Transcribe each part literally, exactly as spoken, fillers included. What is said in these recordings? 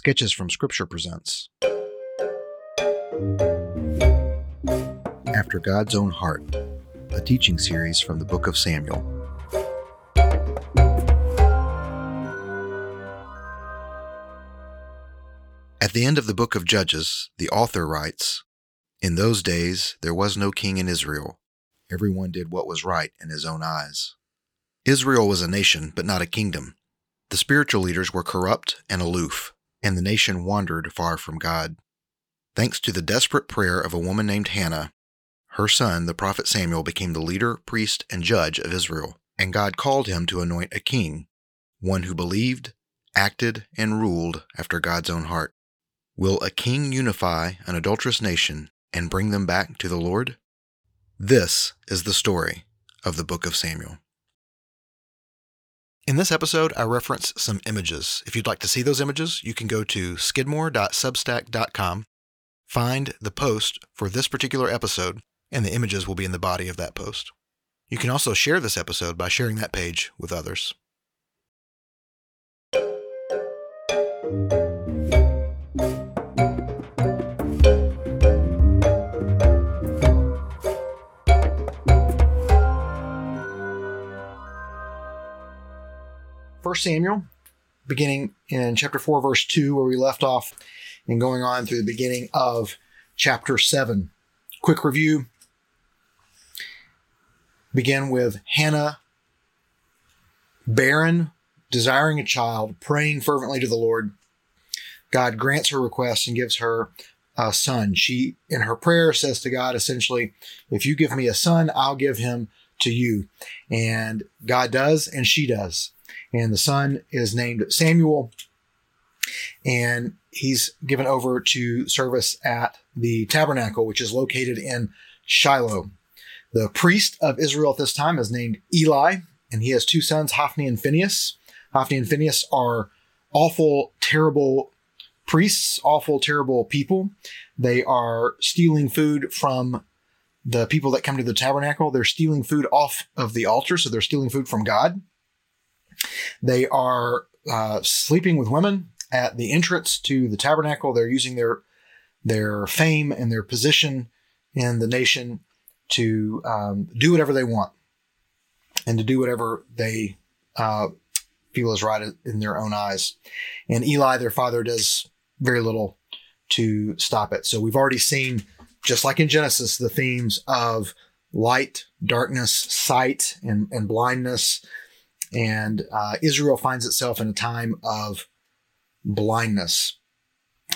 Sketches from Scripture presents After God's Own Heart, a teaching series from the book of Samuel. At the end of the book of Judges, the author writes, "In those days there was no king in Israel. Everyone did what was right in his own eyes." Israel was a nation, but not a kingdom. The spiritual leaders were corrupt and aloof, and the nation wandered far from God. Thanks to the desperate prayer of a woman named Hannah, her son, the prophet Samuel, became the leader, priest, and judge of Israel, and God called him to anoint a king, one who believed, acted, and ruled after God's own heart. Will a king unify an adulterous nation and bring them back to the Lord? This is the story of the book of Samuel. In this episode, I reference some images. If you'd like to see those images, you can go to skidmore dot substack dot com, find the post for this particular episode, and the images will be in the body of that post. You can also share this episode by sharing that page with others. Samuel, beginning in chapter four, verse two, where we left off, and going on through the beginning of chapter seven. Quick review. Begin with Hannah, barren, desiring a child, praying fervently to the Lord. God grants her request and gives her a son. She, in her prayer, says to God, essentially, if you give me a son, I'll give him to you. And God does, and she does. And the son is named Samuel, and he's given over to service at the tabernacle, which is located in Shiloh. The priest of Israel at this time is named Eli, and he has two sons, Hophni and Phinehas. Hophni and Phinehas are awful, terrible priests, awful, terrible people. They are stealing food from the people that come to the tabernacle. They're stealing food off of the altar, so they're stealing food from God. They are uh, sleeping with women at the entrance to the tabernacle. They're using their their fame and their position in the nation to um, do whatever they want and to do whatever they uh, feel is right in their own eyes. And Eli, their father, does very little to stop it. So we've already seen, just like in Genesis, the themes of light, darkness, sight, and, and blindness. And uh, Israel finds itself in a time of blindness.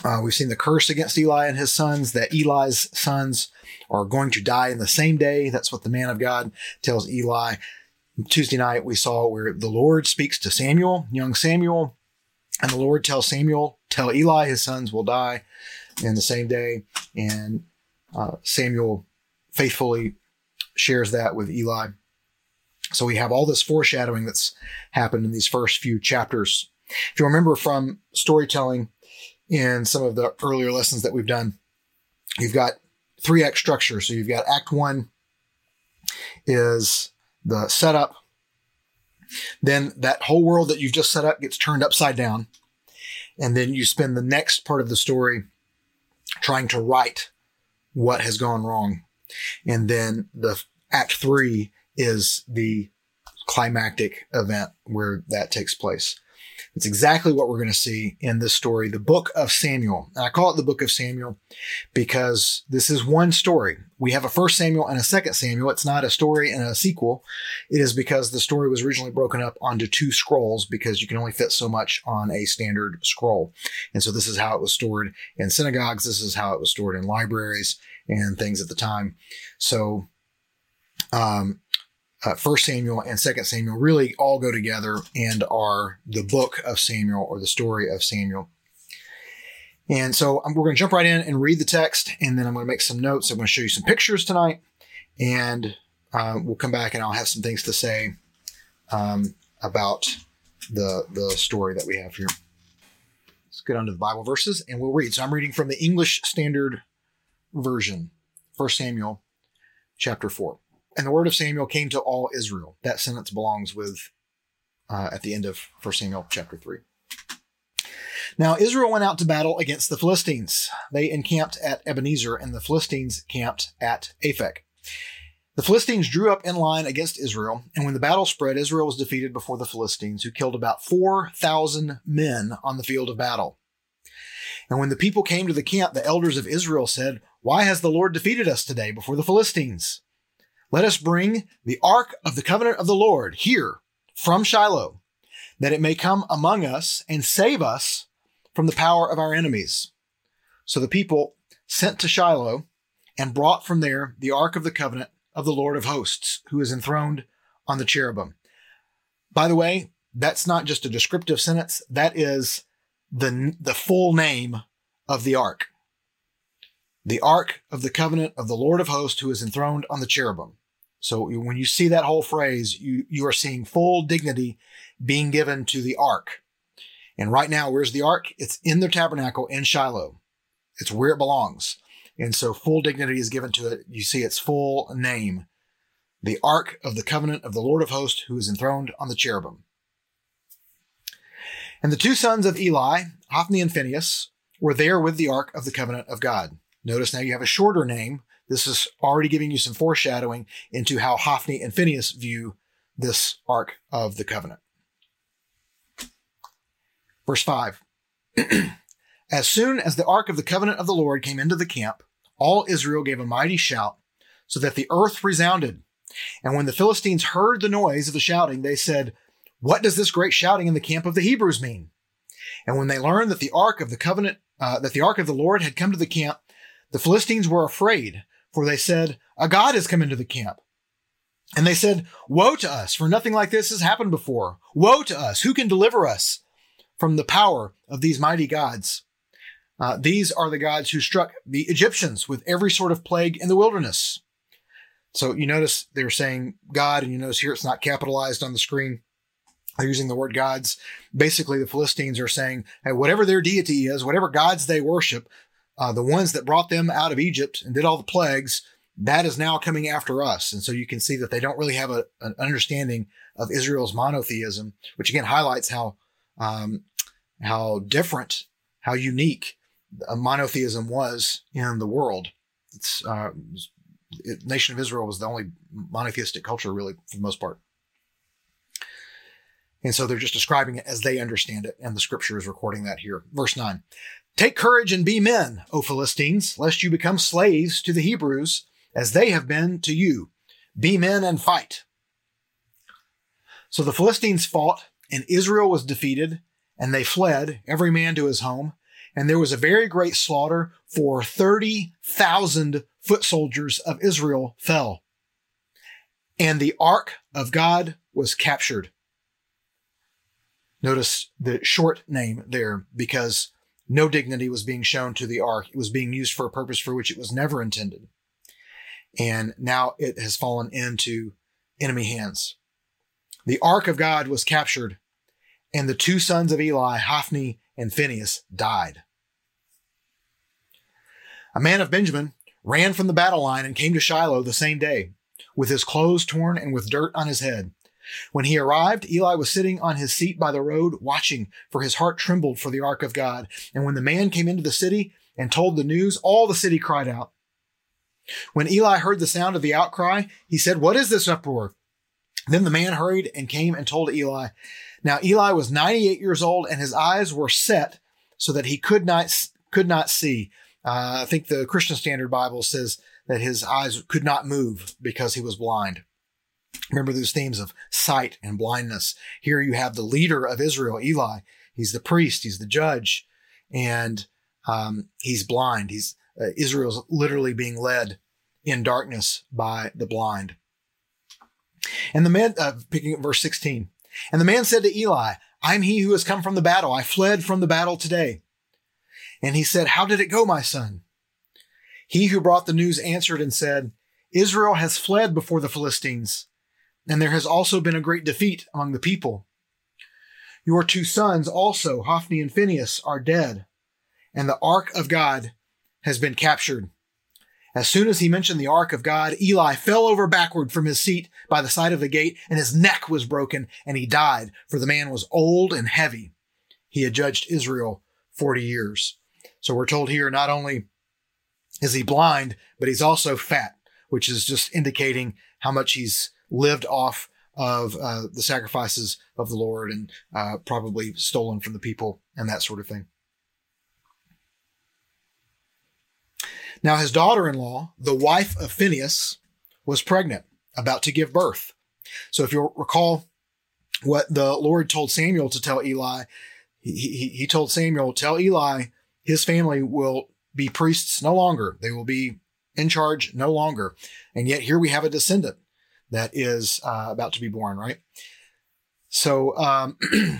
Uh, we've seen the curse against Eli and his sons, that Eli's sons are going to die in the same day. That's what the man of God tells Eli. Tuesday night we saw where the Lord speaks to Samuel, young Samuel, and the Lord tells Samuel, tell Eli his sons will die in the same day. And uh, Samuel faithfully shares that with Eli. So we have all this foreshadowing that's happened in these first few chapters. If you remember from storytelling in some of the earlier lessons that we've done, you've got three-act structure. So you've got act one is the setup. Then that whole world that you've just set up gets turned upside down. And then you spend the next part of the story trying to right what has gone wrong. And then the act three is the climactic event where that takes place. It's exactly what we're going to see in this story, the book of Samuel. And I call it the book of Samuel because this is one story. We have a first Samuel and a second Samuel. It's not a story and a sequel. It is because the story was originally broken up onto two scrolls because you can only fit so much on a standard scroll. And so this is how it was stored in synagogues. This is how it was stored in libraries and things at the time. So, um, Uh, First Samuel and Second Samuel really all go together and are the book of Samuel or the story of Samuel. And so I'm, we're going to jump right in and read the text, and then I'm going to make some notes. I'm going to show you some pictures tonight, and uh, we'll come back and I'll have some things to say um, about the the story that we have here. Let's get on to the Bible verses, and we'll read. So I'm reading from the English Standard Version, First Samuel chapter four. And the word of Samuel came to all Israel. That sentence belongs with, uh, at the end of First Samuel chapter three. Now, Israel went out to battle against the Philistines. They encamped at Ebenezer, and the Philistines camped at Aphek. The Philistines drew up in line against Israel, and when the battle spread, Israel was defeated before the Philistines, who killed about four thousand men on the field of battle. And when the people came to the camp, the elders of Israel said, "Why has the Lord defeated us today before the Philistines? Let us bring the Ark of the Covenant of the Lord here from Shiloh, that it may come among us and save us from the power of our enemies." So the people sent to Shiloh and brought from there the Ark of the Covenant of the Lord of Hosts, who is enthroned on the cherubim. By the way, that's not just a descriptive sentence. That is the, the full name of the Ark. The Ark of the Covenant of the Lord of Hosts, who is enthroned on the cherubim. So when you see that whole phrase, you, you are seeing full dignity being given to the Ark. And right now, where's the Ark? It's in the tabernacle in Shiloh. It's where it belongs. And so full dignity is given to it. You see its full name, the Ark of the Covenant of the Lord of Hosts, who is enthroned on the cherubim. And the two sons of Eli, Hophni and Phinehas, were there with the Ark of the Covenant of God. Notice now you have a shorter name. This is already giving you some foreshadowing into how Hophni and Phinehas view this Ark of the Covenant. Verse five. As soon as the Ark of the Covenant of the Lord came into the camp, all Israel gave a mighty shout, so that the earth resounded. And when the Philistines heard the noise of the shouting, they said, "What does this great shouting in the camp of the Hebrews mean?" And when they learned that the Ark of the Covenant, uh, that the Ark of the Lord had come to the camp, the Philistines were afraid, for they said, "A god has come into the camp." And they said, "Woe to us, for nothing like this has happened before. Woe to us, who can deliver us from the power of these mighty gods? Uh, these are the gods who struck the Egyptians with every sort of plague in the wilderness." So you notice they're saying God, and you notice here it's not capitalized on the screen. They're using the word gods. Basically, the Philistines are saying, hey, whatever their deity is, whatever gods they worship, Uh, the ones that brought them out of Egypt and did all the plagues, that is now coming after us. And so you can see that they don't really have a, an understanding of Israel's monotheism, which again highlights how um, how different, how unique a monotheism was in the world. It's, uh, it, the nation of Israel was the only monotheistic culture, really, for the most part. And so they're just describing it as they understand it, and the scripture is recording that here. Verse nine. "Take courage and be men, O Philistines, lest you become slaves to the Hebrews, as they have been to you. Be men and fight." So the Philistines fought, and Israel was defeated, and they fled, every man to his home. And there was a very great slaughter, for thirty thousand foot soldiers of Israel fell. And the Ark of God was captured. Notice the short name there, because no dignity was being shown to the Ark. It was being used for a purpose for which it was never intended. And now it has fallen into enemy hands. The Ark of God was captured, and the two sons of Eli, Hophni and Phinehas, died. A man of Benjamin ran from the battle line and came to Shiloh the same day, with his clothes torn and with dirt on his head. When he arrived, Eli was sitting on his seat by the road, watching, for his heart trembled for the Ark of God. And when the man came into the city and told the news, all the city cried out. When Eli heard the sound of the outcry, he said, "What is this uproar?" Then the man hurried and came and told Eli. Now Eli was ninety-eight years old, and his eyes were set so that he could not could not see. Uh, I think the Christian Standard Bible says that his eyes could not move because he was blind. Remember those themes of sight and blindness. Here you have the leader of Israel, Eli. He's the priest. He's the judge. And um, he's blind. He's uh, Israel's literally being led in darkness by the blind. And the man, uh, picking up verse sixteen. And the man said to Eli, "I'm he who has come from the battle. I fled from the battle today." And he said, "How did it go, my son?" He who brought the news answered and said, "Israel has fled before the Philistines, and there has also been a great defeat among the people. Your two sons also, Hophni and Phinehas, are dead, and the Ark of God has been captured." As soon as he mentioned the Ark of God, Eli fell over backward from his seat by the side of the gate, and his neck was broken, and he died, for the man was old and heavy. He had judged Israel forty years. So we're told here not only is he blind, but he's also fat, which is just indicating how much he's lived off of uh, the sacrifices of the Lord and uh, probably stolen from the people and that sort of thing. Now, his daughter-in-law, the wife of Phinehas, was pregnant, about to give birth. So if you'll recall what the Lord told Samuel to tell Eli, he, he, he told Samuel, tell Eli his family will be priests no longer. They will be in charge no longer. And yet here we have a descendant that is uh, about to be born, right? So um,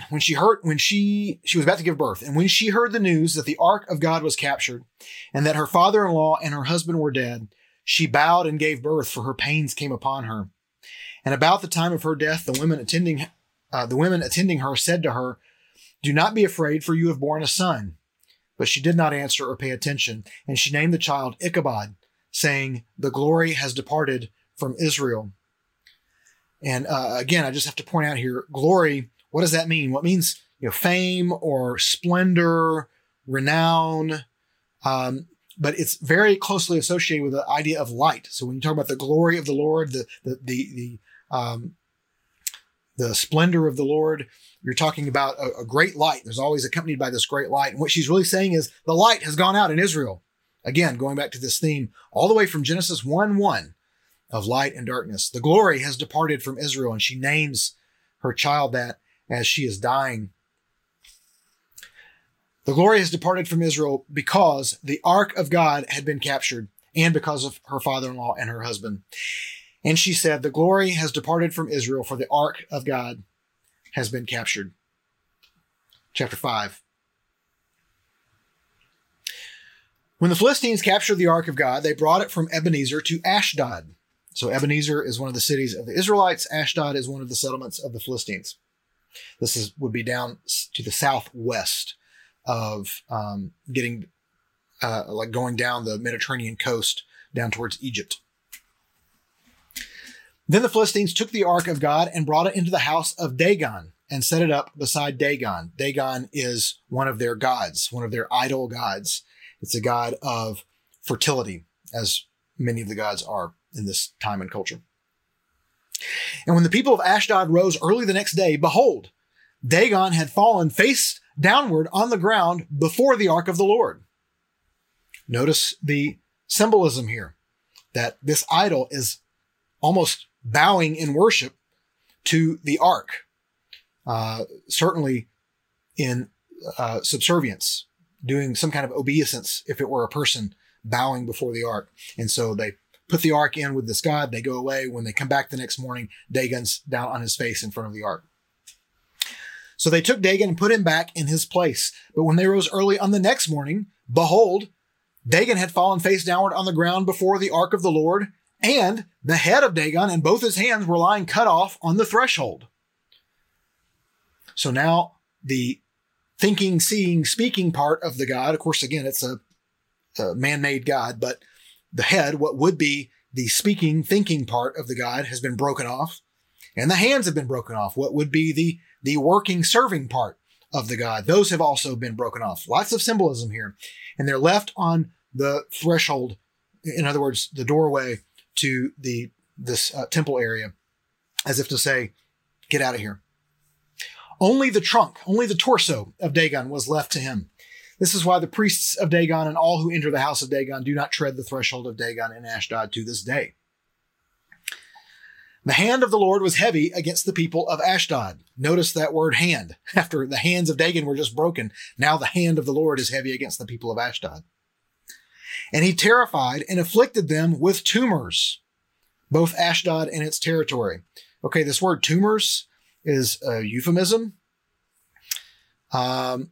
when she heard, when she, she was about to give birth, and when she heard the news that the ark of God was captured and that her father-in-law and her husband were dead, she bowed and gave birth, for her pains came upon her. And about the time of her death, the women attending, uh, the women attending her said to her, "Do not be afraid, for you have borne a son." But she did not answer or pay attention, and she named the child Ichabod, saying, "The glory has departed from Israel." And uh, again, I just have to point out here, glory, what does that mean? Well, it means, you know, fame or splendor, renown, um, but it's very closely associated with the idea of light. So when you talk about the glory of the Lord, the the the, the, um, the splendor of the Lord, you're talking about a, a great light. There's always accompanied by this great light. And what she's really saying is the light has gone out in Israel. Again, going back to this theme all the way from Genesis one one. Of light and darkness. The glory has departed from Israel, and she names her child that as she is dying. The glory has departed from Israel because the ark of God had been captured, and because of her father-in-law and her husband. And she said, "The glory has departed from Israel, for the ark of God has been captured." Chapter five. When the Philistines captured the ark of God, they brought it from Ebenezer to Ashdod. So Ebenezer is one of the cities of the Israelites. Ashdod is one of the settlements of the Philistines. This is would be down to the southwest of um, getting, uh, like going down the Mediterranean coast down towards Egypt. Then the Philistines took the ark of God and brought it into the house of Dagon and set it up beside Dagon. Dagon is one of their gods, one of their idol gods. It's a god of fertility, as many of the gods are in this time and culture. And when the people of Ashdod rose early the next day, behold, Dagon had fallen face downward on the ground before the ark of the Lord. Notice the symbolism here, that this idol is almost bowing in worship to the ark, uh, certainly in uh, subservience, doing some kind of obeisance if it were a person bowing before the ark. And so they put the ark in with this god. They go away. When they come back the next morning, Dagon's down on his face in front of the ark. So they took Dagon and put him back in his place. But when they rose early on the next morning, behold, Dagon had fallen face downward on the ground before the ark of the Lord, and the head of Dagon and both his hands were lying cut off on the threshold. So now the thinking, seeing, speaking part of the god, of course, again, it's a, a man-made god, but the head, what would be the speaking, thinking part of the god, has been broken off, and the hands have been broken off. What would be the, the working, serving part of the god, those have also been broken off. Lots of symbolism here. And they're left on the threshold, in other words, the doorway to the this uh, temple area, as if to say, get out of here. Only the trunk, only the torso of Dagon was left to him. This is why the priests of Dagon and all who enter the house of Dagon do not tread the threshold of Dagon in Ashdod to this day. The hand of the Lord was heavy against the people of Ashdod. Notice that word hand. After the hands of Dagon were just broken, now the hand of the Lord is heavy against the people of Ashdod. And he terrified and afflicted them with tumors, both Ashdod and its territory. Okay, this word tumors is a euphemism. Um...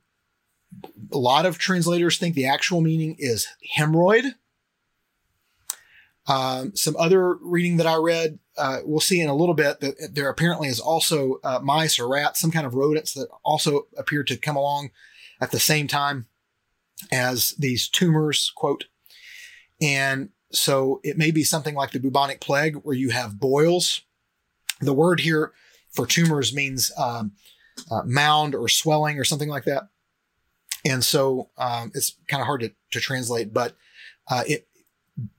A lot of translators think the actual meaning is hemorrhoid. Um, some other reading that I read, uh, we'll see in a little bit, that there apparently is also uh, mice or rats, some kind of rodents that also appear to come along at the same time as these tumors, quote. And so it may be something like the bubonic plague where you have boils. The word here for tumors means um, uh, mound or swelling or something like that. And so um, it's kind of hard to, to translate, but uh, it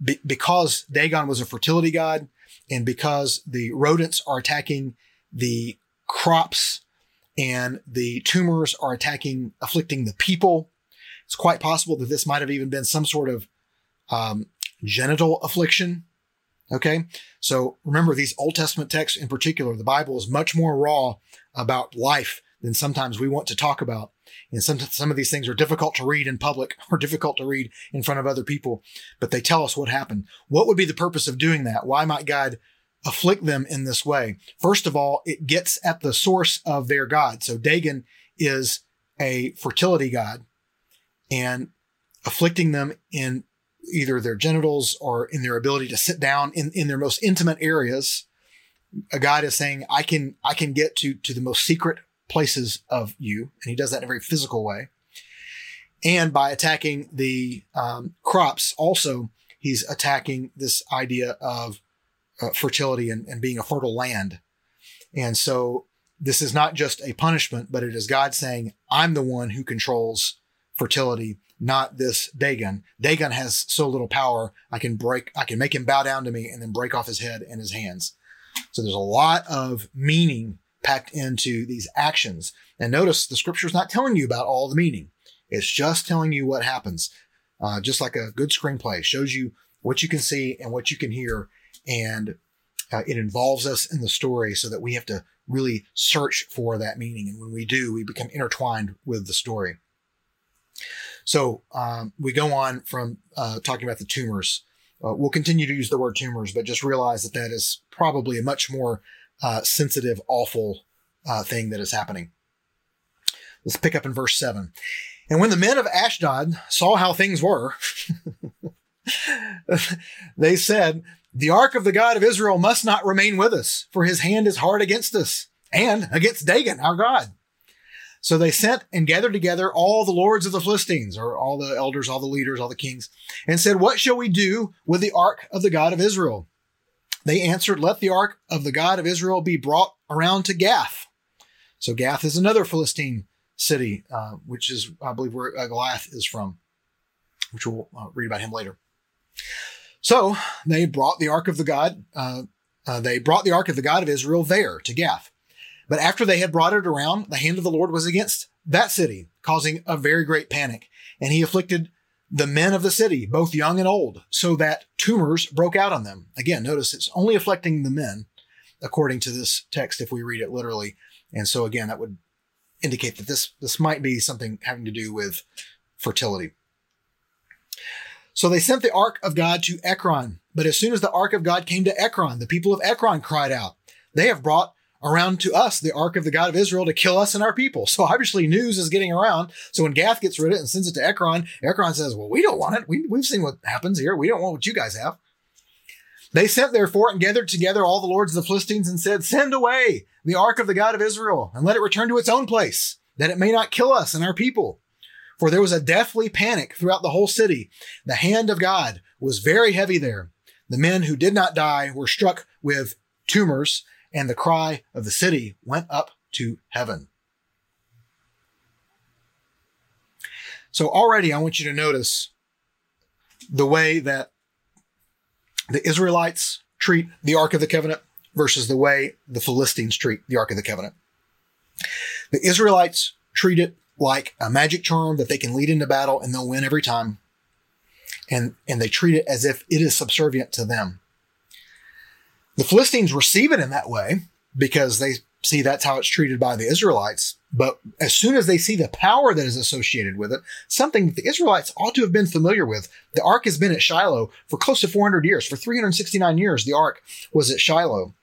be, because Dagon was a fertility god, and because the rodents are attacking the crops and the tumors are attacking, afflicting the people, it's quite possible that this might have even been some sort of um, genital affliction. Okay, so remember, these Old Testament texts in particular, the Bible is much more raw about life than sometimes we want to talk about. And some, some of these things are difficult to read in public or difficult to read in front of other people, but they tell us what happened. What would be the purpose of doing that? Why might God afflict them in this way? First of all, it gets at the source of their god. So Dagon is a fertility god, and afflicting them in either their genitals or in their ability to sit down in, in their most intimate areas, a god is saying, I can, I can get to, to the most secret places of you. And he does that in a very physical way. And by attacking the um, crops, also, he's attacking this idea of uh, fertility and, and being a fertile land. And so this is not just a punishment, but it is God saying, I'm the one who controls fertility, not this Dagon. Dagon has so little power, I can break, I can make him bow down to me and then break off his head and his hands. So there's a lot of meaning packed into these actions. And notice the scripture is not telling you about all the meaning. It's just telling you what happens. Uh, just like a good screenplay shows you what you can see and what you can hear. And uh, it involves us in the story so that we have to really search for that meaning. And when we do, we become intertwined with the story. So um, we go on from uh, talking about the tumors. Uh, we'll continue to use the word tumors, but just realize that that is probably a much more Uh, sensitive, awful uh, thing that is happening. Let's pick up in verse seven. And when the men of Ashdod saw how things were, they said, the ark of the God of Israel must not remain with us, for his hand is hard against us and against Dagon, our God. So they sent and gathered together all the lords of the Philistines, or all the elders, all the leaders, all the kings, and said, what shall we do with the ark of the God of Israel? They answered, let the ark of the God of Israel be brought around to Gath. So Gath is another Philistine city, uh, which is, I believe, where Goliath is from, which we'll uh, read about him later. So they brought the ark of the God. Uh, uh, they brought the ark of the God of Israel there to Gath. But after they had brought it around, the hand of the Lord was against that city, causing a very great panic. And he afflicted the men of the city, both young and old, so that tumors broke out on them. Again, notice it's only afflicting the men, according to this text, if we read it literally. And so again, that would indicate that this, this might be something having to do with fertility. So they sent the ark of God to Ekron. But as soon as the ark of God came to Ekron, the people of Ekron cried out, they have brought around to us the ark of the God of Israel to kill us and our people. So obviously news is getting around. So when Gath gets rid of it and sends it to Ekron, Ekron says, well, we don't want it. We, we've seen what happens here. We don't want what you guys have. They sent therefore and gathered together all the lords of the Philistines and said, send away the ark of the God of Israel and let it return to its own place, that it may not kill us and our people. For there was a deathly panic throughout the whole city. The hand of God was very heavy there. The men who did not die were struck with tumors, and the cry of the city went up to heaven. So already I want you to notice the way that the Israelites treat the Ark of the Covenant versus the way the Philistines treat the Ark of the Covenant. The Israelites treat it like a magic charm that they can lead into battle and they'll win every time. And, and they treat it as if it is subservient to them. The Philistines receive it in that way because they see that's how it's treated by the Israelites. But as soon as they see the power that is associated with it, something that the Israelites ought to have been familiar with. The ark has been at Shiloh for close to four hundred years. For three hundred sixty-nine years, the ark was at Shiloh.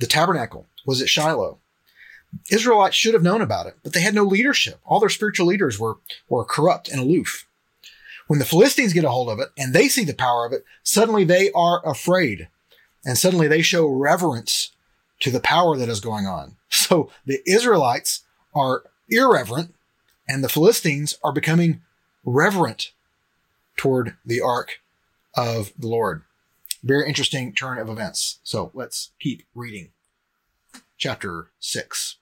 The tabernacle was at Shiloh. Israelites should have known about it, but they had no leadership. All their spiritual leaders were, were corrupt and aloof. When the Philistines get a hold of it and they see the power of it, suddenly they are afraid. And suddenly they show reverence to the power that is going on. So the Israelites are irreverent and the Philistines are becoming reverent toward the ark of the Lord. Very interesting turn of events. So let's keep reading. Chapter six.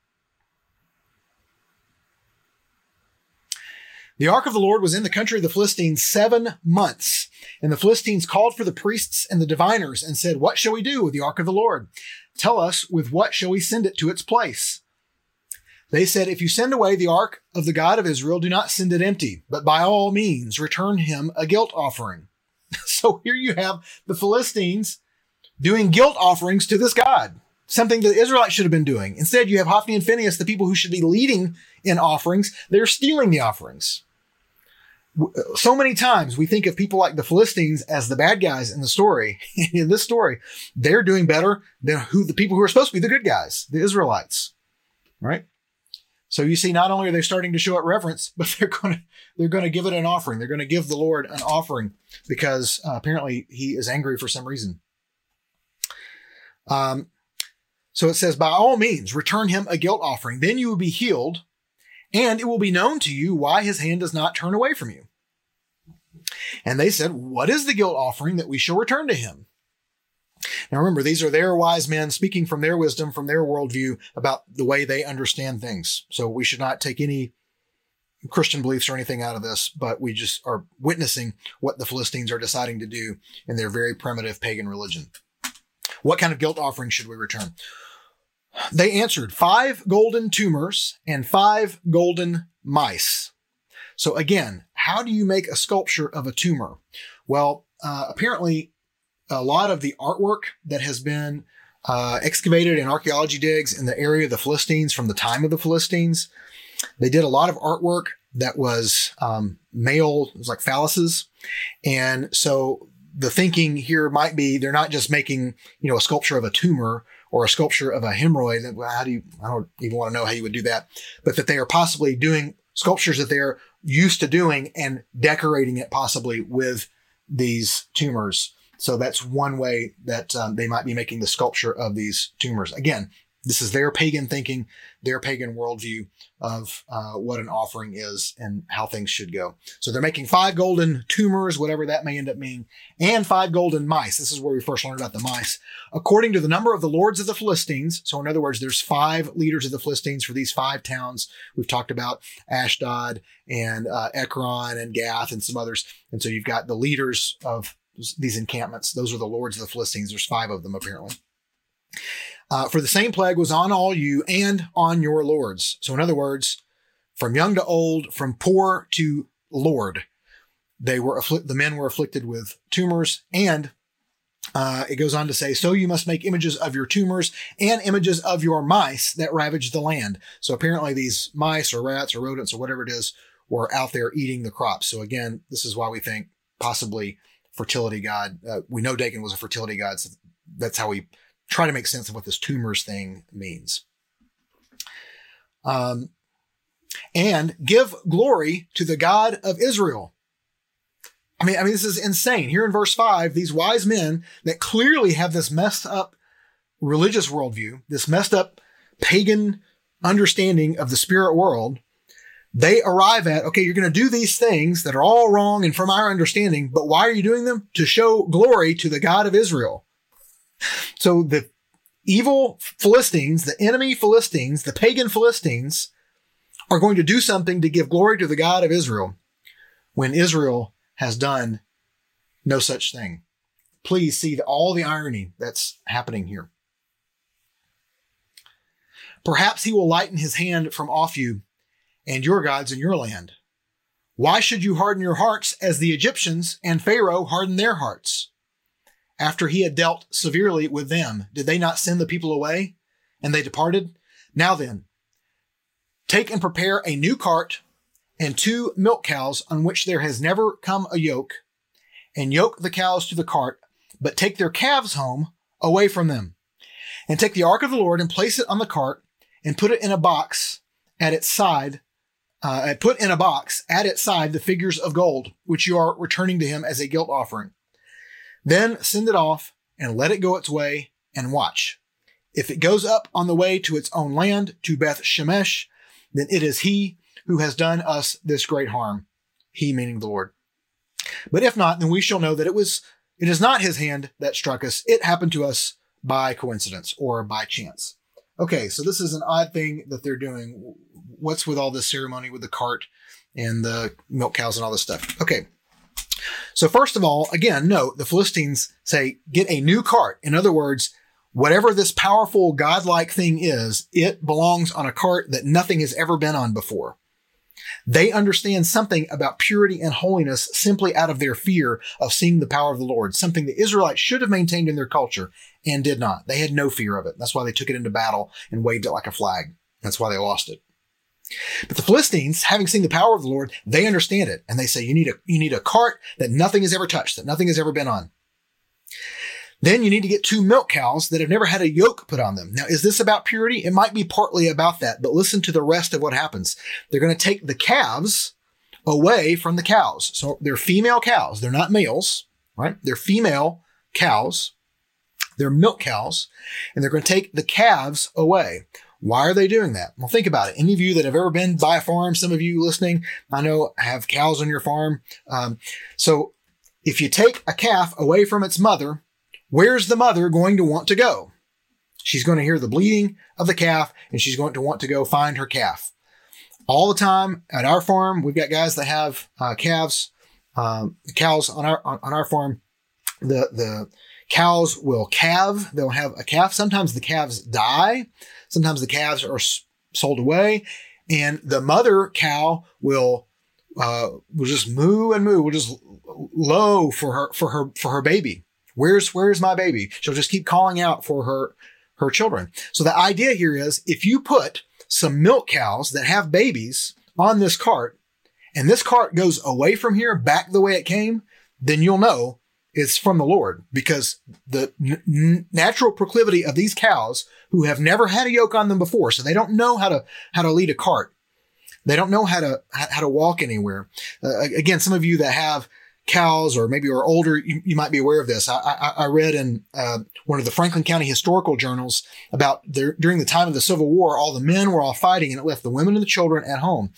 The Ark of the Lord was in the country of the Philistines seven months. And the Philistines called for the priests and the diviners and said, "What shall we do with the Ark of the Lord? Tell us, with what shall we send it to its place?" They said, "If you send away the Ark of the God of Israel, do not send it empty, but by all means return him a guilt offering." So here you have the Philistines doing guilt offerings to this God, something the Israelites should have been doing. Instead, you have Hophni and Phinehas, the people who should be leading in offerings. They're stealing the offerings. So many times we think of people like the Philistines as the bad guys in the story. In this story, they're doing better than who the people who are supposed to be the good guys, the Israelites, right? So you see, not only are they starting to show up reverence, but they're going to they're going to give it an offering. They're going to give the Lord an offering because uh, apparently he is angry for some reason. Um, so it says, by all means, return him a guilt offering. Then you will be healed, and it will be known to you why his hand does not turn away from you. And they said, "What is the guilt offering that we shall return to him?" Now remember, these are their wise men speaking from their wisdom, from their worldview about the way they understand things. So we should not take any Christian beliefs or anything out of this, but we just are witnessing what the Philistines are deciding to do in their very primitive pagan religion. What kind of guilt offering should we return? They answered, five golden tumors and five golden mice. So again, how do you make a sculpture of a tumor? Well, uh, apparently a lot of the artwork that has been uh, excavated in archaeology digs in the area of the Philistines from the time of the Philistines, they did a lot of artwork that was um, male, it was like phalluses. And so the thinking here might be they're not just making, you know, a sculpture of a tumor or a sculpture of a hemorrhoid. Well, how do you, I don't even want to know how you would do that, but that they are possibly doing sculptures that they're used to doing and decorating it possibly with these tumors. So that's one way that um, they might be making the sculpture of these tumors. Again, this is their pagan thinking, their pagan worldview of uh, what an offering is and how things should go. So they're making five golden tumors, whatever that may end up being, and five golden mice. This is where we first learned about the mice. According to the number of the lords of the Philistines. So in other words, there's five leaders of the Philistines for these five towns. We've talked about Ashdod and uh, Ekron and Gath and some others. And so you've got the leaders of these encampments. Those are the lords of the Philistines. There's five of them, apparently. Uh, for the same plague was on all you and on your lords. So in other words, from young to old, from poor to lord, they were affli- the men were afflicted with tumors. And uh, it goes on to say, so you must make images of your tumors and images of your mice that ravage the land. So apparently these mice or rats or rodents or whatever it is were out there eating the crops. So again, this is why we think possibly fertility god. Uh, we know Dagon was a fertility god, so that's how we try to make sense of what this tumors thing means. Um, and give glory to the God of Israel. I mean, I mean, this is insane. Here in verse five, these wise men that clearly have this messed up religious worldview, this messed up pagan understanding of the spirit world, they arrive at, okay, you're going to do these things that are all wrong and from our understanding, but why are you doing them? To show glory to the God of Israel. So the evil Philistines, the enemy Philistines, the pagan Philistines are going to do something to give glory to the God of Israel when Israel has done no such thing. Please see all the irony that's happening here. Perhaps he will lighten his hand from off you and your gods in your land. Why should you harden your hearts as the Egyptians and Pharaoh hardened their hearts? After he had dealt severely with them, did they not send the people away? And they departed? Now then, take and prepare a new cart and two milk cows on which there has never come a yoke, and yoke the cows to the cart, but take their calves home away from them. And take the ark of the Lord and place it on the cart and put it in a box at its side. Uh, put in a box at its side the figures of gold, which you are returning to him as a guilt offering. Then send it off and let it go its way and watch. If it goes up on the way to its own land, to Beth Shemesh, then it is he who has done us this great harm. He meaning the Lord. But if not, then we shall know that it was, it is not his hand that struck us. It happened to us by coincidence or by chance. Okay, so this is an odd thing that they're doing. What's with all this ceremony with the cart and the milk cows and all this stuff. Okay. So first of all, again, note the Philistines say, get a new cart. In other words, whatever this powerful godlike thing is, it belongs on a cart that nothing has ever been on before. They understand something about purity and holiness simply out of their fear of seeing the power of the Lord, something the Israelites should have maintained in their culture and did not. They had no fear of it. That's why they took it into battle and waved it like a flag. That's why they lost it. But the Philistines, having seen the power of the Lord, they understand it. And they say, you need a, you need a cart that nothing has ever touched, that nothing has ever been on. Then you need to get two milk cows that have never had a yoke put on them. Now, is this about purity? It might be partly about that, but listen to the rest of what happens. They're going to take the calves away from the cows. So they're female cows. They're not males, right? They're female cows. They're milk cows. And they're going to take the calves away. Why are they doing that? Well, think about it. Any of you that have ever been by a farm, some of you listening, I know have cows on your farm. Um, so if you take a calf away from its mother, where's the mother going to want to go? She's going to hear the bleating of the calf, and she's going to want to go find her calf. All the time at our farm, we've got guys that have uh, calves, um, cows on our on, on our farm. The the cows will calve. They'll have a calf. Sometimes the calves die. Sometimes the calves are sold away, and the mother cow will uh, will just moo and moo. Will just low for her for her for her baby. Where's, where's my baby? She'll just keep calling out for her, her children. So the idea here is if you put some milk cows that have babies on this cart and this cart goes away from here back the way it came, then you'll know it's from the Lord, because the n- natural proclivity of these cows who have never had a yoke on them before. So they don't know how to, how to lead a cart. They don't know how to, how to walk anywhere. Uh, again, some of you that have cows or maybe are older, you, you might be aware of this. I, I, I read in uh, one of the Franklin County historical journals about their, during the time of the Civil War, all the men were all fighting and it left the women and the children at home.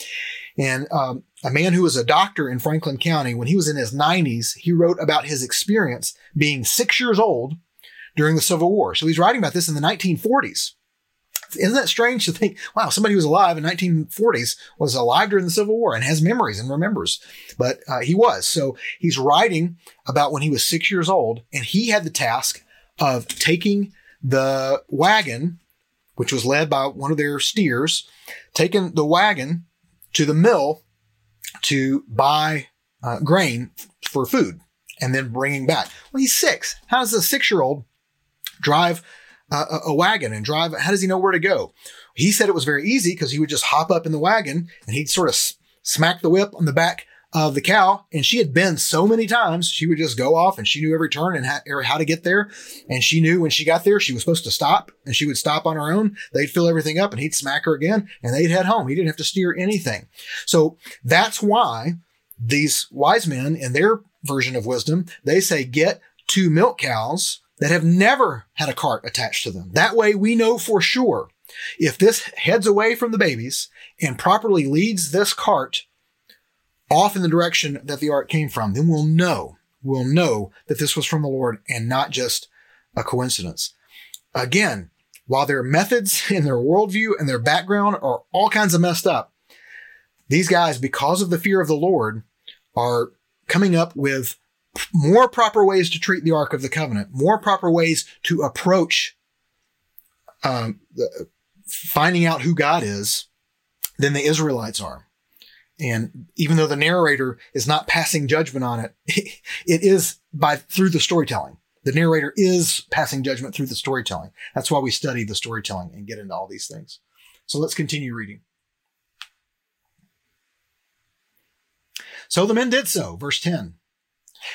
And um, a man who was a doctor in Franklin County, when he was in his nineties, he wrote about his experience being six years old during the Civil War. So he's writing about this in the nineteen forties. Isn't that strange to think, wow, somebody who was alive in nineteen forties was alive during the Civil War and has memories and remembers, but uh, he was. So he's writing about when he was six years old, and he had the task of taking the wagon, which was led by one of their steers, taking the wagon to the mill to buy uh, grain for food and then bringing back. Well, he's six. How does a six-year-old drive Uh, a wagon and drive? How does he know where to go? He said it was very easy because he would just hop up in the wagon and he'd sort of s- smack the whip on the back of the cow. And she had been so many times, she would just go off and she knew every turn and ha- how to get there. And she knew when she got there, she was supposed to stop, and she would stop on her own. They'd fill everything up and he'd smack her again and they'd head home. He didn't have to steer anything. So that's why these wise men, in their version of wisdom, they say, get two milk cows that have never had a cart attached to them. That way we know for sure if this heads away from the babies and properly leads this cart off in the direction that the ark came from, then we'll know, we'll know that this was from the Lord and not just a coincidence. Again, while their methods and their worldview and their background are all kinds of messed up, these guys, because of the fear of the Lord, are coming up with more proper ways to treat the Ark of the Covenant, more proper ways to approach um, finding out who God is than the Israelites are. And even though the narrator is not passing judgment on it, it is by through the storytelling. The narrator is passing judgment through the storytelling. That's why we study the storytelling and get into all these things. So let's continue reading. So the men did so, verse ten.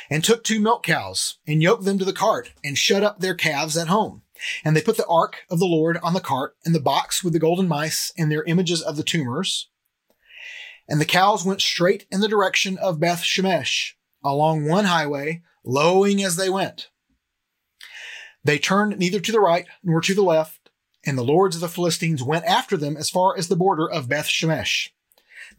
And took two milk cows and yoked them to the cart and shut up their calves at home. And they put the ark of the Lord on the cart and the box with the golden mice and their images of the tumors. And the cows went straight in the direction of Beth Shemesh along one highway, lowing as they went. They turned neither to the right nor to the left, and the lords of the Philistines went after them as far as the border of Beth Shemesh.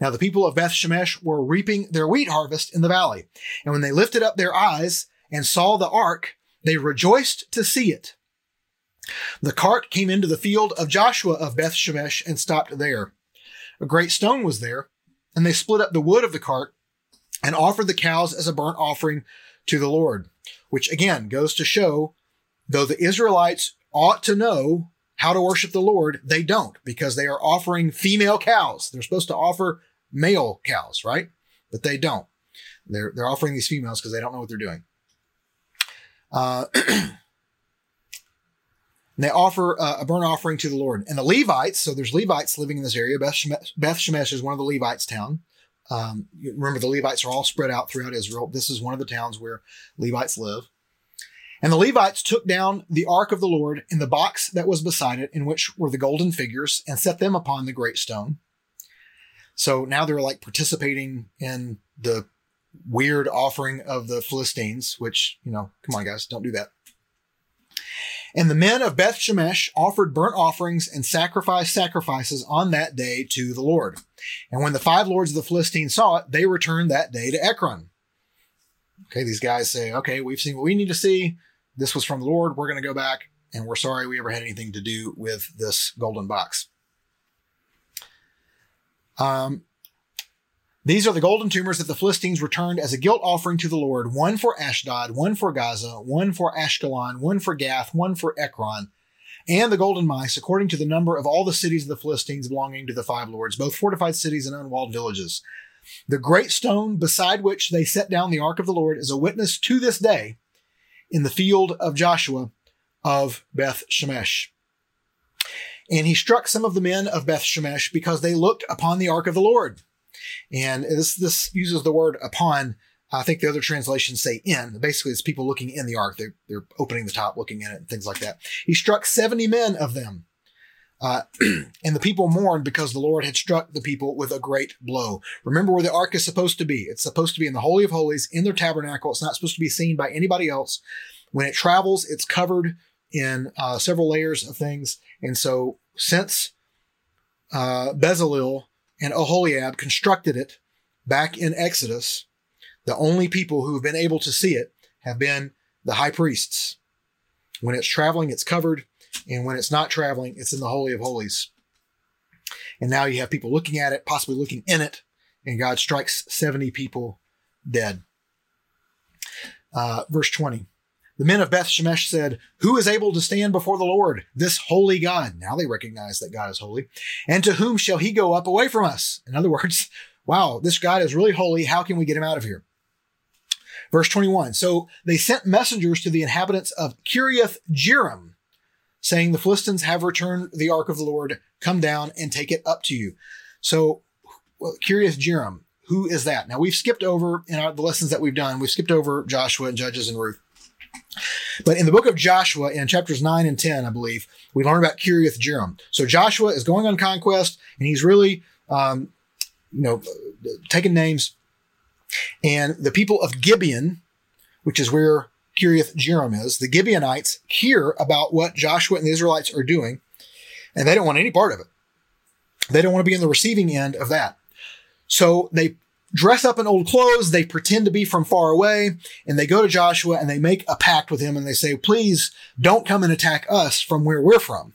Now the people of Beth Shemesh were reaping their wheat harvest in the valley. And when they lifted up their eyes and saw the ark, they rejoiced to see it. The cart came into the field of Joshua of Beth Shemesh and stopped there. A great stone was there, And they split up the wood of the cart and offered the cows as a burnt offering to the Lord, which again goes to show, though the Israelites ought to know how to worship the Lord, they don't, because they are offering female cows. They're supposed to offer male cows, right? But they don't. They're, they're offering these females because they don't know what they're doing. Uh, they offer uh, a burnt offering to the Lord. And the Levites, so there's Levites living in this area. Beth Shemesh, Beth Shemesh is one of the Levites' town. Um, remember, the Levites are all spread out throughout Israel. This is one of the towns where Levites live. And the Levites took down the ark of the Lord and the box that was beside it, in which were the golden figures, and set them upon the great stone. So now they're like participating in the weird offering of the Philistines, which, you know, come on guys, don't do that. And the men of Beth Shemesh offered burnt offerings and sacrificed sacrifices on that day to the Lord. And when the five lords of the Philistines saw it, they returned that day to Ekron. Okay, these guys say, okay, we've seen what we need to see. This was from the Lord. We're going to go back, and we're sorry we ever had anything to do with this golden box. Um, these are the golden tumors that the Philistines returned as a guilt offering to the Lord, one for Ashdod, one for Gaza, one for Ashkelon, one for Gath, one for Ekron, and the golden mice, according to the number of all the cities of the Philistines belonging to the five lords, both fortified cities and unwalled villages. The great stone beside which they set down the ark of the Lord is a witness to this day in the field of Joshua of Beth Shemesh. And he struck some of the men of Beth Shemesh because they looked upon the ark of the Lord. And this, this uses the word upon. I think the other translations say in. Basically, it's people looking in the ark. They're, they're opening the top, looking in it, and things like that. He struck seventy men of them. Uh, and the people mourned because the Lord had struck the people with a great blow. Remember where the ark is supposed to be. It's supposed to be in the Holy of Holies, in their tabernacle. It's not supposed to be seen by anybody else. When it travels, it's covered in uh, several layers of things. And so since uh, Bezalel and Oholiab constructed it back in Exodus, the only people who have been able to see it have been the high priests. When it's traveling, it's covered. And when it's not traveling, it's in the Holy of Holies. And now you have people looking at it, possibly looking in it, and God strikes seventy people dead. Uh, verse twenty, the men of Beth Shemesh said, "Who is able to stand before the Lord, this holy God?" Now they recognize that God is holy. "And to whom shall he go up away from us?" In other words, wow, this God is really holy. How can we get him out of here? Verse twenty-one, so they sent messengers to the inhabitants of Kiriath-Jearim, saying, "The Philistines have returned the ark of the Lord. Come down and take it up to you." So, well, Kiriath-Jearim, who is that? Now, we've skipped over in our, the lessons that we've done. We've skipped over Joshua and Judges and Ruth. But in the book of Joshua, in chapters nine and ten, I believe, we learn about Kiriath-Jearim. So Joshua is going on conquest, and he's really, um, you know, taking names. And the people of Gibeon, which is where Kiriath-Jearim is, the Gibeonites hear about what Joshua and the Israelites are doing, and they don't want any part of it. They don't want to be in the receiving end of that. So they dress up in old clothes, they pretend to be from far away, and they go to Joshua and they make a pact with him and they say, "Please don't come and attack us from where we're from."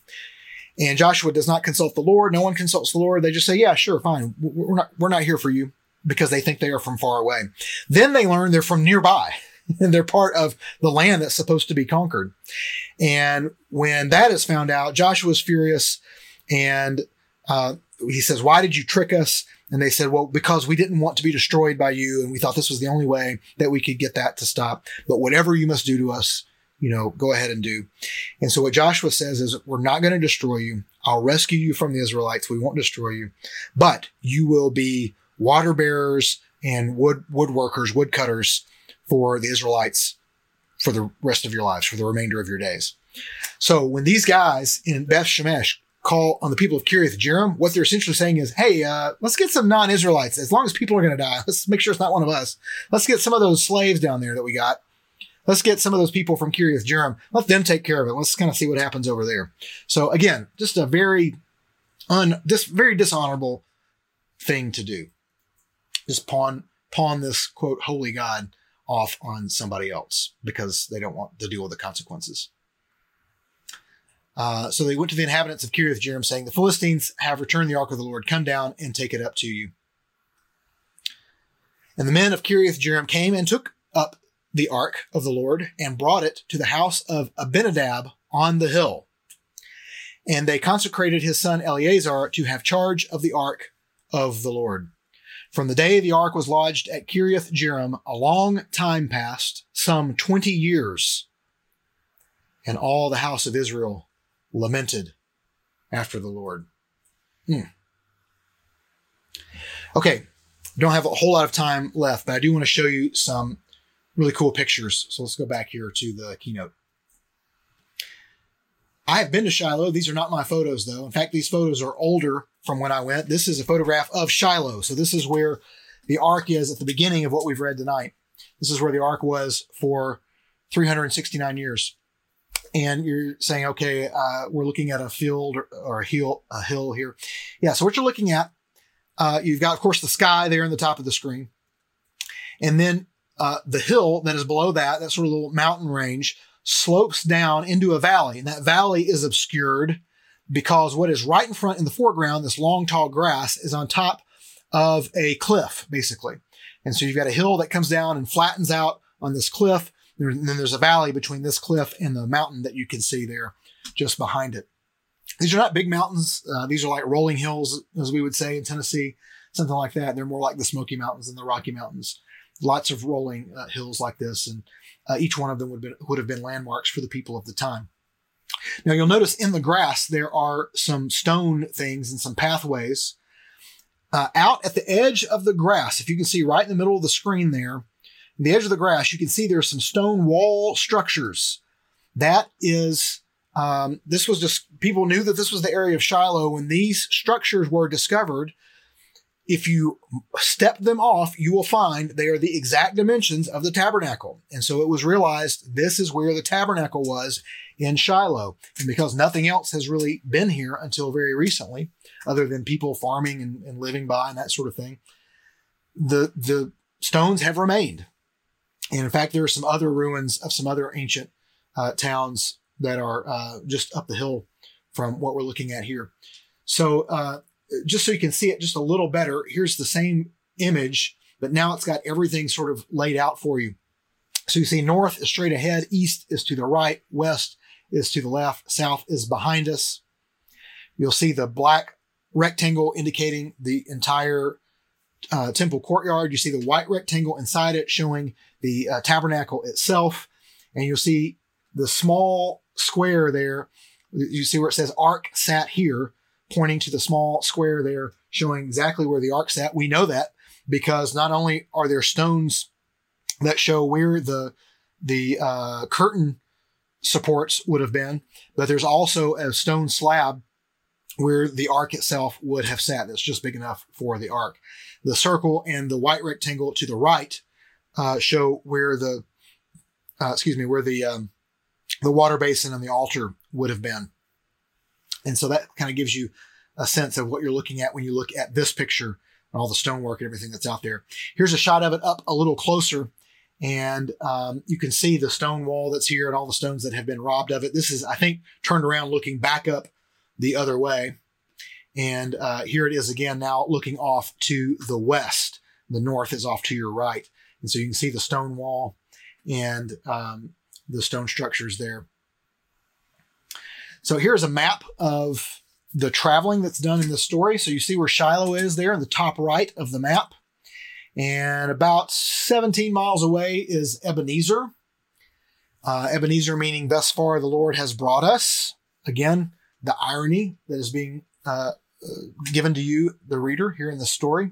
And Joshua does not consult the Lord. No one consults the Lord. They just say, "Yeah, sure, fine. We're not, we're not here for you," because they think they are from far away. Then they learn they're from nearby. And they're part of the land that's supposed to be conquered. And when that is found out, Joshua's furious. And uh, he says, "Why did you trick us?" And they said, "Well, because we didn't want to be destroyed by you. And we thought this was the only way that we could get that to stop. But whatever you must do to us, you know, go ahead and do." And so what Joshua says is, "We're not going to destroy you. I'll rescue you from the Israelites. We won't destroy you. But you will be water bearers and wood woodworkers, woodcutters, for the Israelites for the rest of your lives, for the remainder of your days." So when these guys in Beth Shemesh call on the people of Kiriath-Jearim, what they're essentially saying is, hey, uh, let's get some non-Israelites. As long as people are going to die, let's make sure it's not one of us. Let's get some of those slaves down there that we got. Let's get some of those people from Kiriath-Jearim. Let them take care of it. Let's kind of see what happens over there. So again, just a very, un, this very dishonorable thing to do. Just pawn, pawn this, quote, holy God off on somebody else because they don't want to deal with the consequences. Uh, so they went to the inhabitants of Kiriath-Jearim saying, "The Philistines have returned the ark of the Lord. Come down and take it up to you." And the men of Kiriath-Jearim came and took up the ark of the Lord and brought it to the house of Abinadab on the hill. And they consecrated his son Eleazar to have charge of the ark of the Lord. From the day the ark was lodged at Kiriath-Jearim, a long time passed, some twenty years. And all the house of Israel lamented after the Lord. Mm. Okay, don't have a whole lot of time left, but I do want to show you some really cool pictures. So let's go back here to the keynote. I have been to Shiloh. These are not my photos, though. In fact, these photos are older from when I went. This is a photograph of Shiloh. So this is where the ark is at the beginning of what we've read tonight. This is where the ark was for three hundred sixty-nine years. And you're saying, okay, uh, we're looking at a field or, or a, hill, a hill here. Yeah, so what you're looking at, uh, you've got, of course, the sky there in the top of the screen. And then uh, the hill that is below that, that sort of little mountain range, slopes down into a valley, and that valley is obscured because what is right in front in the foreground, this long, tall grass, is on top of a cliff, basically. And so you've got a hill that comes down and flattens out on this cliff, and then there's a valley between this cliff and the mountain that you can see there just behind it. These are not big mountains. Uh, these are like rolling hills, as we would say in Tennessee, something like that. They're more like the Smoky Mountains than the Rocky Mountains. Lots of rolling uh, hills like this, and uh, each one of them would have, been, would have been landmarks for the people of the time. Now, you'll notice in the grass there are some stone things and some pathways. Uh, out at the edge of the grass, if you can see right in the middle of the screen there, in the edge of the grass, you can see there's some stone wall structures. That is, um, this was just, people knew that this was the area of Shiloh when these structures were discovered. If you step them off, you will find they are the exact dimensions of the tabernacle. And so it was realized this is where the tabernacle was in Shiloh. And because nothing else has really been here until very recently, other than people farming and, and living by and that sort of thing, the, the stones have remained. And in fact, there are some other ruins of some other ancient uh, towns that are uh, just up the hill from what we're looking at here. So, uh, just so you can see it just a little better, here's the same image, but now it's got everything sort of laid out for you. So you see north is straight ahead, east is to the right, west is to the left, south is behind us. You'll see the black rectangle indicating the entire uh, temple courtyard. You see the white rectangle inside it showing the uh, tabernacle itself. And you'll see the small square there. You see where it says Ark sat here, pointing to the small square there, showing exactly where the ark's at. We know that because not only are there stones that show where the the uh, curtain supports would have been, but there's also a stone slab where the ark itself would have sat. That's just big enough for the ark. The circle and the white rectangle to the right uh, show where the uh, excuse me where the um, the water basin and the altar would have been. And so that kind of gives you a sense of what you're looking at when you look at this picture and all the stonework and everything that's out there. Here's a shot of it up a little closer, and um, you can see the stone wall that's here and all the stones that have been robbed of it. This is, I think, turned around looking back up the other way. And uh, here it is again now looking off to the west. The north is off to your right. And so you can see the stone wall and um, the stone structures there. So here's a map of the traveling that's done in this story. So you see where Shiloh is there in the top right of the map. And about seventeen miles away is Ebenezer. Uh, Ebenezer meaning thus far the Lord has brought us. Again, the irony that is being uh, given to you, the reader, here in this story.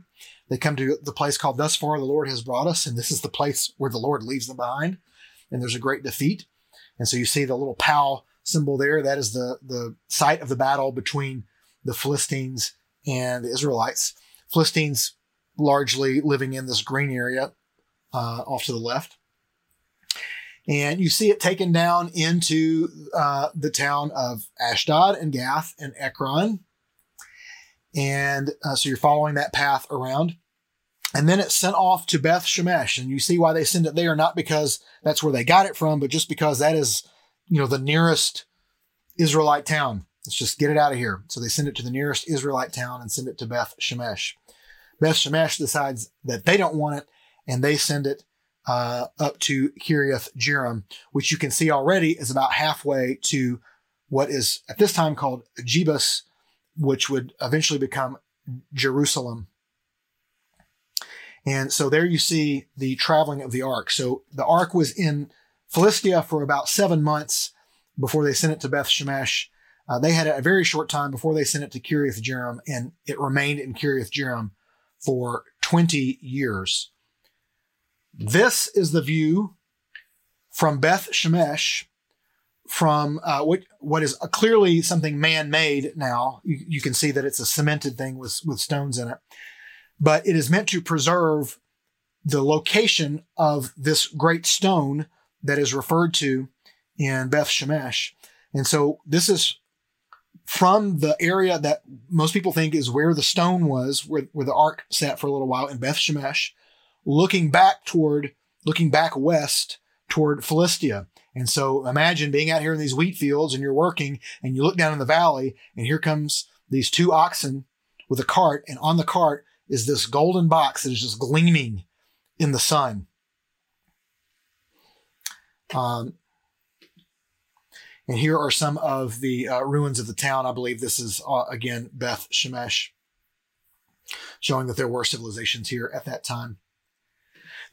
They come to the place called thus far the Lord has brought us. And this is the place where the Lord leaves them behind. And there's a great defeat. And so you see the little pal symbol there. That is the, the site of the battle between the Philistines and the Israelites. Philistines largely living in this green area uh, off to the left. And you see it taken down into uh, the town of Ashdod and Gath and Ekron. And uh, so you're following that path around. And then it's sent off to Beth Shemesh. And you see why they send it there, not because that's where they got it from, but just because that is, you know, the nearest Israelite town. Let's just get it out of here. So they send it to the nearest Israelite town and send it to Beth Shemesh. Beth Shemesh decides that they don't want it and they send it uh, up to Kiriath-Jearim, which you can see already is about halfway to what is at this time called Jebus, which would eventually become Jerusalem. And so there you see the traveling of the ark. So the ark was in Philistia for about seven months before they sent it to Beth Shemesh. Uh, they had a very short time before they sent it to Kiriath-Jearim, and it remained in Kiriath-Jearim for twenty years. This is the view from Beth Shemesh, from uh, what what is clearly something man-made now. You, you can see that it's a cemented thing with, with stones in it. But it is meant to preserve the location of this great stone that is referred to in Beth Shemesh. And so this is from the area that most people think is where the stone was, where, where the ark sat for a little while in Beth Shemesh, looking back toward, looking back west toward Philistia. And so imagine being out here in these wheat fields and you're working and you look down in the valley and here comes these two oxen with a cart, and on the cart is this golden box that is just gleaming in the sun. Um, and here are some of the uh, ruins of the town. I believe this is, uh, again, Beth Shemesh, showing that there were civilizations here at that time.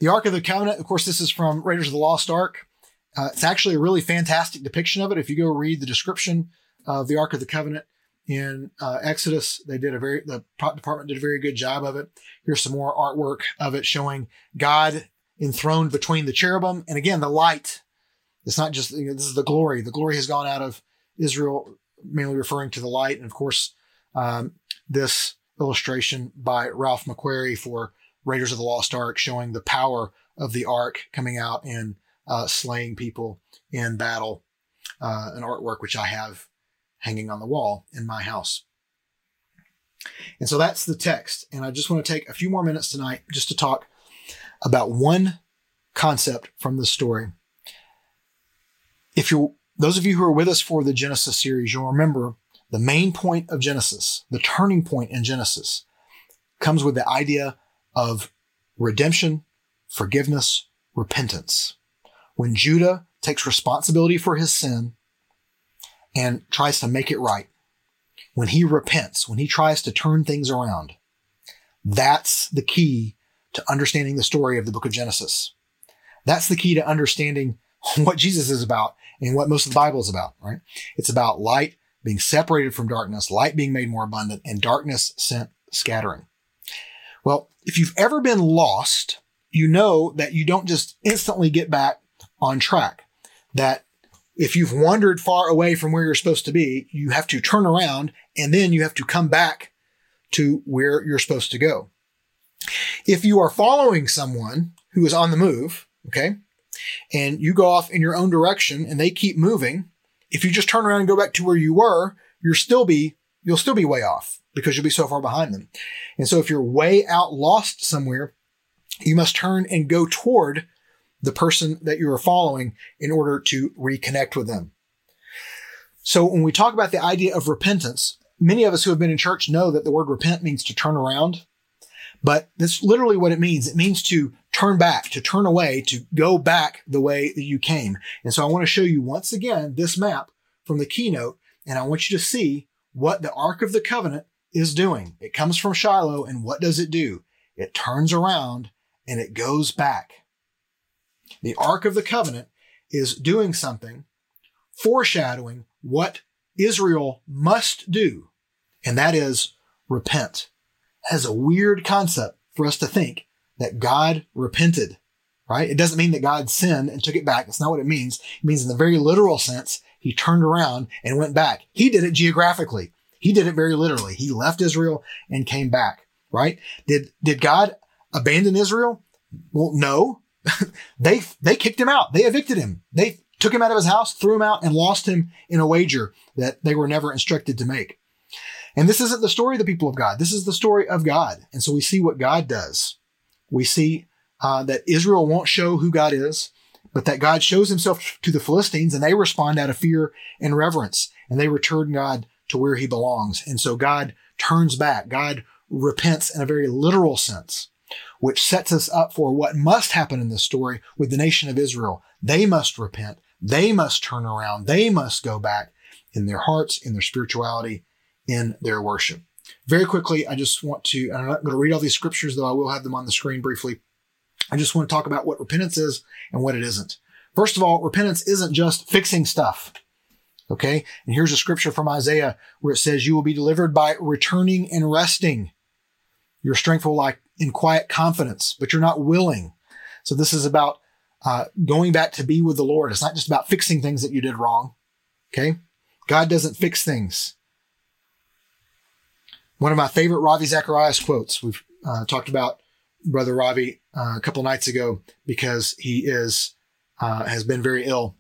The Ark of the Covenant, of course, this is from Raiders of the Lost Ark. Uh, it's actually a really fantastic depiction of it. If you go read the description of the Ark of the Covenant, in uh, Exodus, they did a very, the prop department did a very good job of it. Here's some more artwork of it showing God enthroned between the cherubim. And again, the light, it's not just, you know, this is the glory. The glory has gone out of Israel, mainly referring to the light. And of course, um, this illustration by Ralph McQuarrie for Raiders of the Lost Ark showing the power of the ark coming out and uh, slaying people in battle, uh, an artwork which I have hanging on the wall in my house. And so that's the text. And I just want to take a few more minutes tonight just to talk about one concept from this story. If you, those of you who are with us for the Genesis series, you'll remember the main point of Genesis, the turning point in Genesis, comes with the idea of redemption, forgiveness, repentance. When Judah takes responsibility for his sin and tries to make it right, when he repents, when he tries to turn things around, that's the key to understanding the story of the book of Genesis. That's the key to understanding what Jesus is about and what most of the Bible is about, right? It's about light being separated from darkness, light being made more abundant, and darkness sent scattering. Well, if you've ever been lost, you know that you don't just instantly get back on track, that if you've wandered far away from where you're supposed to be, you have to turn around and then you have to come back to where you're supposed to go. If you are following someone who is on the move, okay, and you go off in your own direction and they keep moving, if you just turn around and go back to where you were, you'll still be, you'll still be way off because you'll be so far behind them. And so if you're way out lost somewhere, you must turn and go toward the person that you are following in order to reconnect with them. So when we talk about the idea of repentance, many of us who have been in church know that the word repent means to turn around, but that's literally what it means. It means to turn back, to turn away, to go back the way that you came. And so I want to show you once again this map from the keynote, and I want you to see what the Ark of the Covenant is doing. It comes from Shiloh, and what does it do? It turns around and it goes back. The Ark of the Covenant is doing something, foreshadowing what Israel must do, and that is repent. That is a weird concept for us to think that God repented, right? It doesn't mean that God sinned and took it back. That's not what it means. It means in the very literal sense, he turned around and went back. He did it geographically. He did it very literally. He left Israel and came back, right? Did, did God abandon Israel? Well, no. they they kicked him out. They evicted him. They took him out of his house, threw him out, and lost him in a wager that they were never instructed to make. And this isn't the story of the people of God. This is the story of God. And so we see what God does. We see uh, that Israel won't show who God is, but that God shows himself to the Philistines, and they respond out of fear and reverence, and they return God to where he belongs. And so God turns back. God repents in a very literal sense. which sets us up for what must happen in this story with the nation of Israel. They must repent. They must turn around. They must go back in their hearts, in their spirituality, in their worship. Very quickly, I just want to, and I'm not going to read all these scriptures, though I will have them on the screen briefly. I just want to talk about what repentance is and what it isn't. First of all, repentance isn't just fixing stuff. Okay? And here's a scripture from Isaiah where it says, you will be delivered by returning and resting. Your strength will lie in quiet confidence, but you're not willing. So this is about uh, going back to be with the Lord. It's not just about fixing things that you did wrong. Okay? God doesn't fix things. One of my favorite Ravi Zacharias quotes, we've uh, talked about Brother Ravi uh, a couple nights ago because he is uh, has been very ill.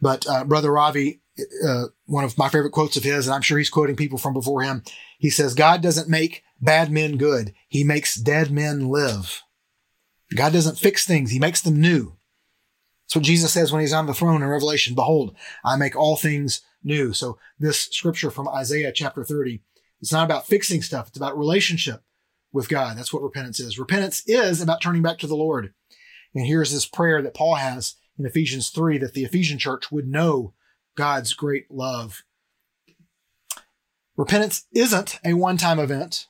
But uh, Brother Ravi, uh, one of my favorite quotes of his, and I'm sure he's quoting people from before him, he says, God doesn't make bad men good. He makes dead men live. God doesn't fix things. He makes them new. That's what Jesus says when he's on the throne in Revelation. Behold, I make all things new. So this scripture from Isaiah chapter thirty, it's not about fixing stuff. It's about relationship with God. That's what repentance is. Repentance is about turning back to the Lord. And here's this prayer that Paul has in Ephesians three, that the Ephesian church would know God's great love. Repentance isn't a one-time event.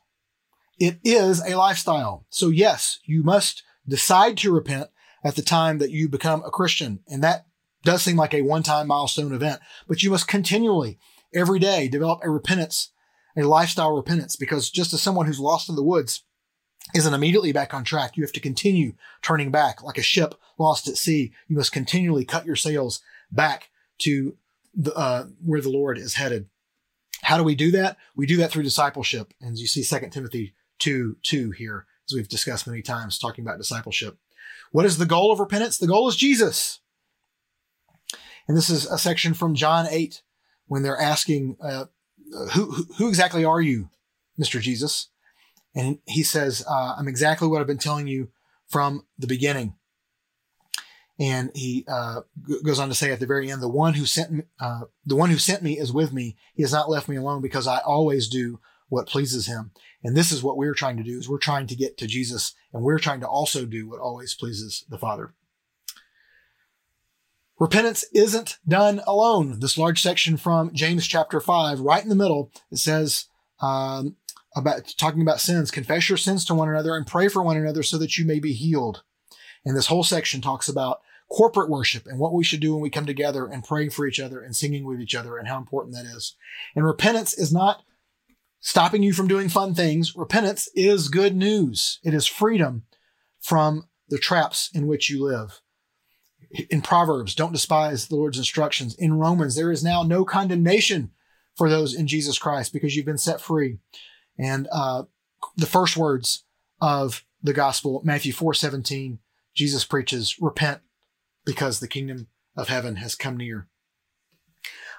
It is a lifestyle. So yes, you must decide to repent at the time that you become a Christian. And that does seem like a one-time milestone event, but you must continually, every day, develop a repentance a lifestyle repentance, because just as someone who's lost in the woods isn't immediately back on track, you have to continue turning back like a ship lost at sea. You must continually cut your sails back to the, uh, where the Lord is headed. How do we do that? We do that through discipleship. And you see Second Timothy two two here, as we've discussed many times, talking about discipleship. What is the goal of repentance? The goal is Jesus. And this is a section from John eight when they're asking, uh, Who, who exactly are you, Mister Jesus? And he says, uh, I'm exactly what I've been telling you from the beginning. And he uh, goes on to say at the very end, the one who sent me, uh, the one who sent me is with me. He has not left me alone because I always do what pleases him. And this is what we're trying to do, is we're trying to get to Jesus, and we're trying to also do what always pleases the Father. Repentance isn't done alone. This large section from James chapter five, right in the middle, it says um, about talking about sins. Confess your sins to one another and pray for one another so that you may be healed. And this whole section talks about corporate worship and what we should do when we come together and praying for each other and singing with each other and how important that is. And repentance is not stopping you from doing fun things. Repentance is good news. It is freedom from the traps in which you live. In Proverbs, don't despise the Lord's instructions. In Romans, there is now no condemnation for those in Jesus Christ because you've been set free. And uh, the first words of the gospel, Matthew four seventeen, Jesus preaches, repent because the kingdom of heaven has come near.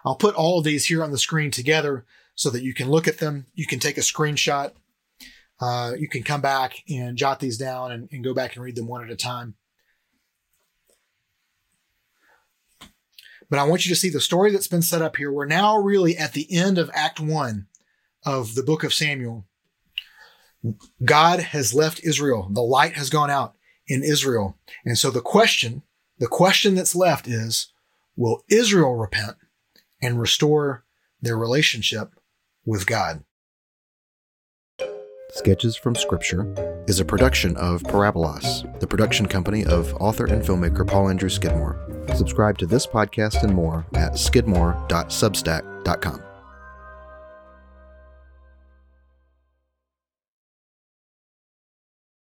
I'll put all of these here on the screen together so that you can look at them. You can take a screenshot. Uh, you can come back and jot these down and, and go back and read them one at a time. But I want you to see the story that's been set up here. We're now really at the end of Act one of the book of Samuel. God has left Israel. The light has gone out in Israel. And so the question, the question that's left is, will Israel repent and restore their relationship with God? Sketches from Scripture is a production of Parabolos, the production company of author and filmmaker Paul Andrew Skidmore. Subscribe to this podcast and more at skidmore dot substack dot com.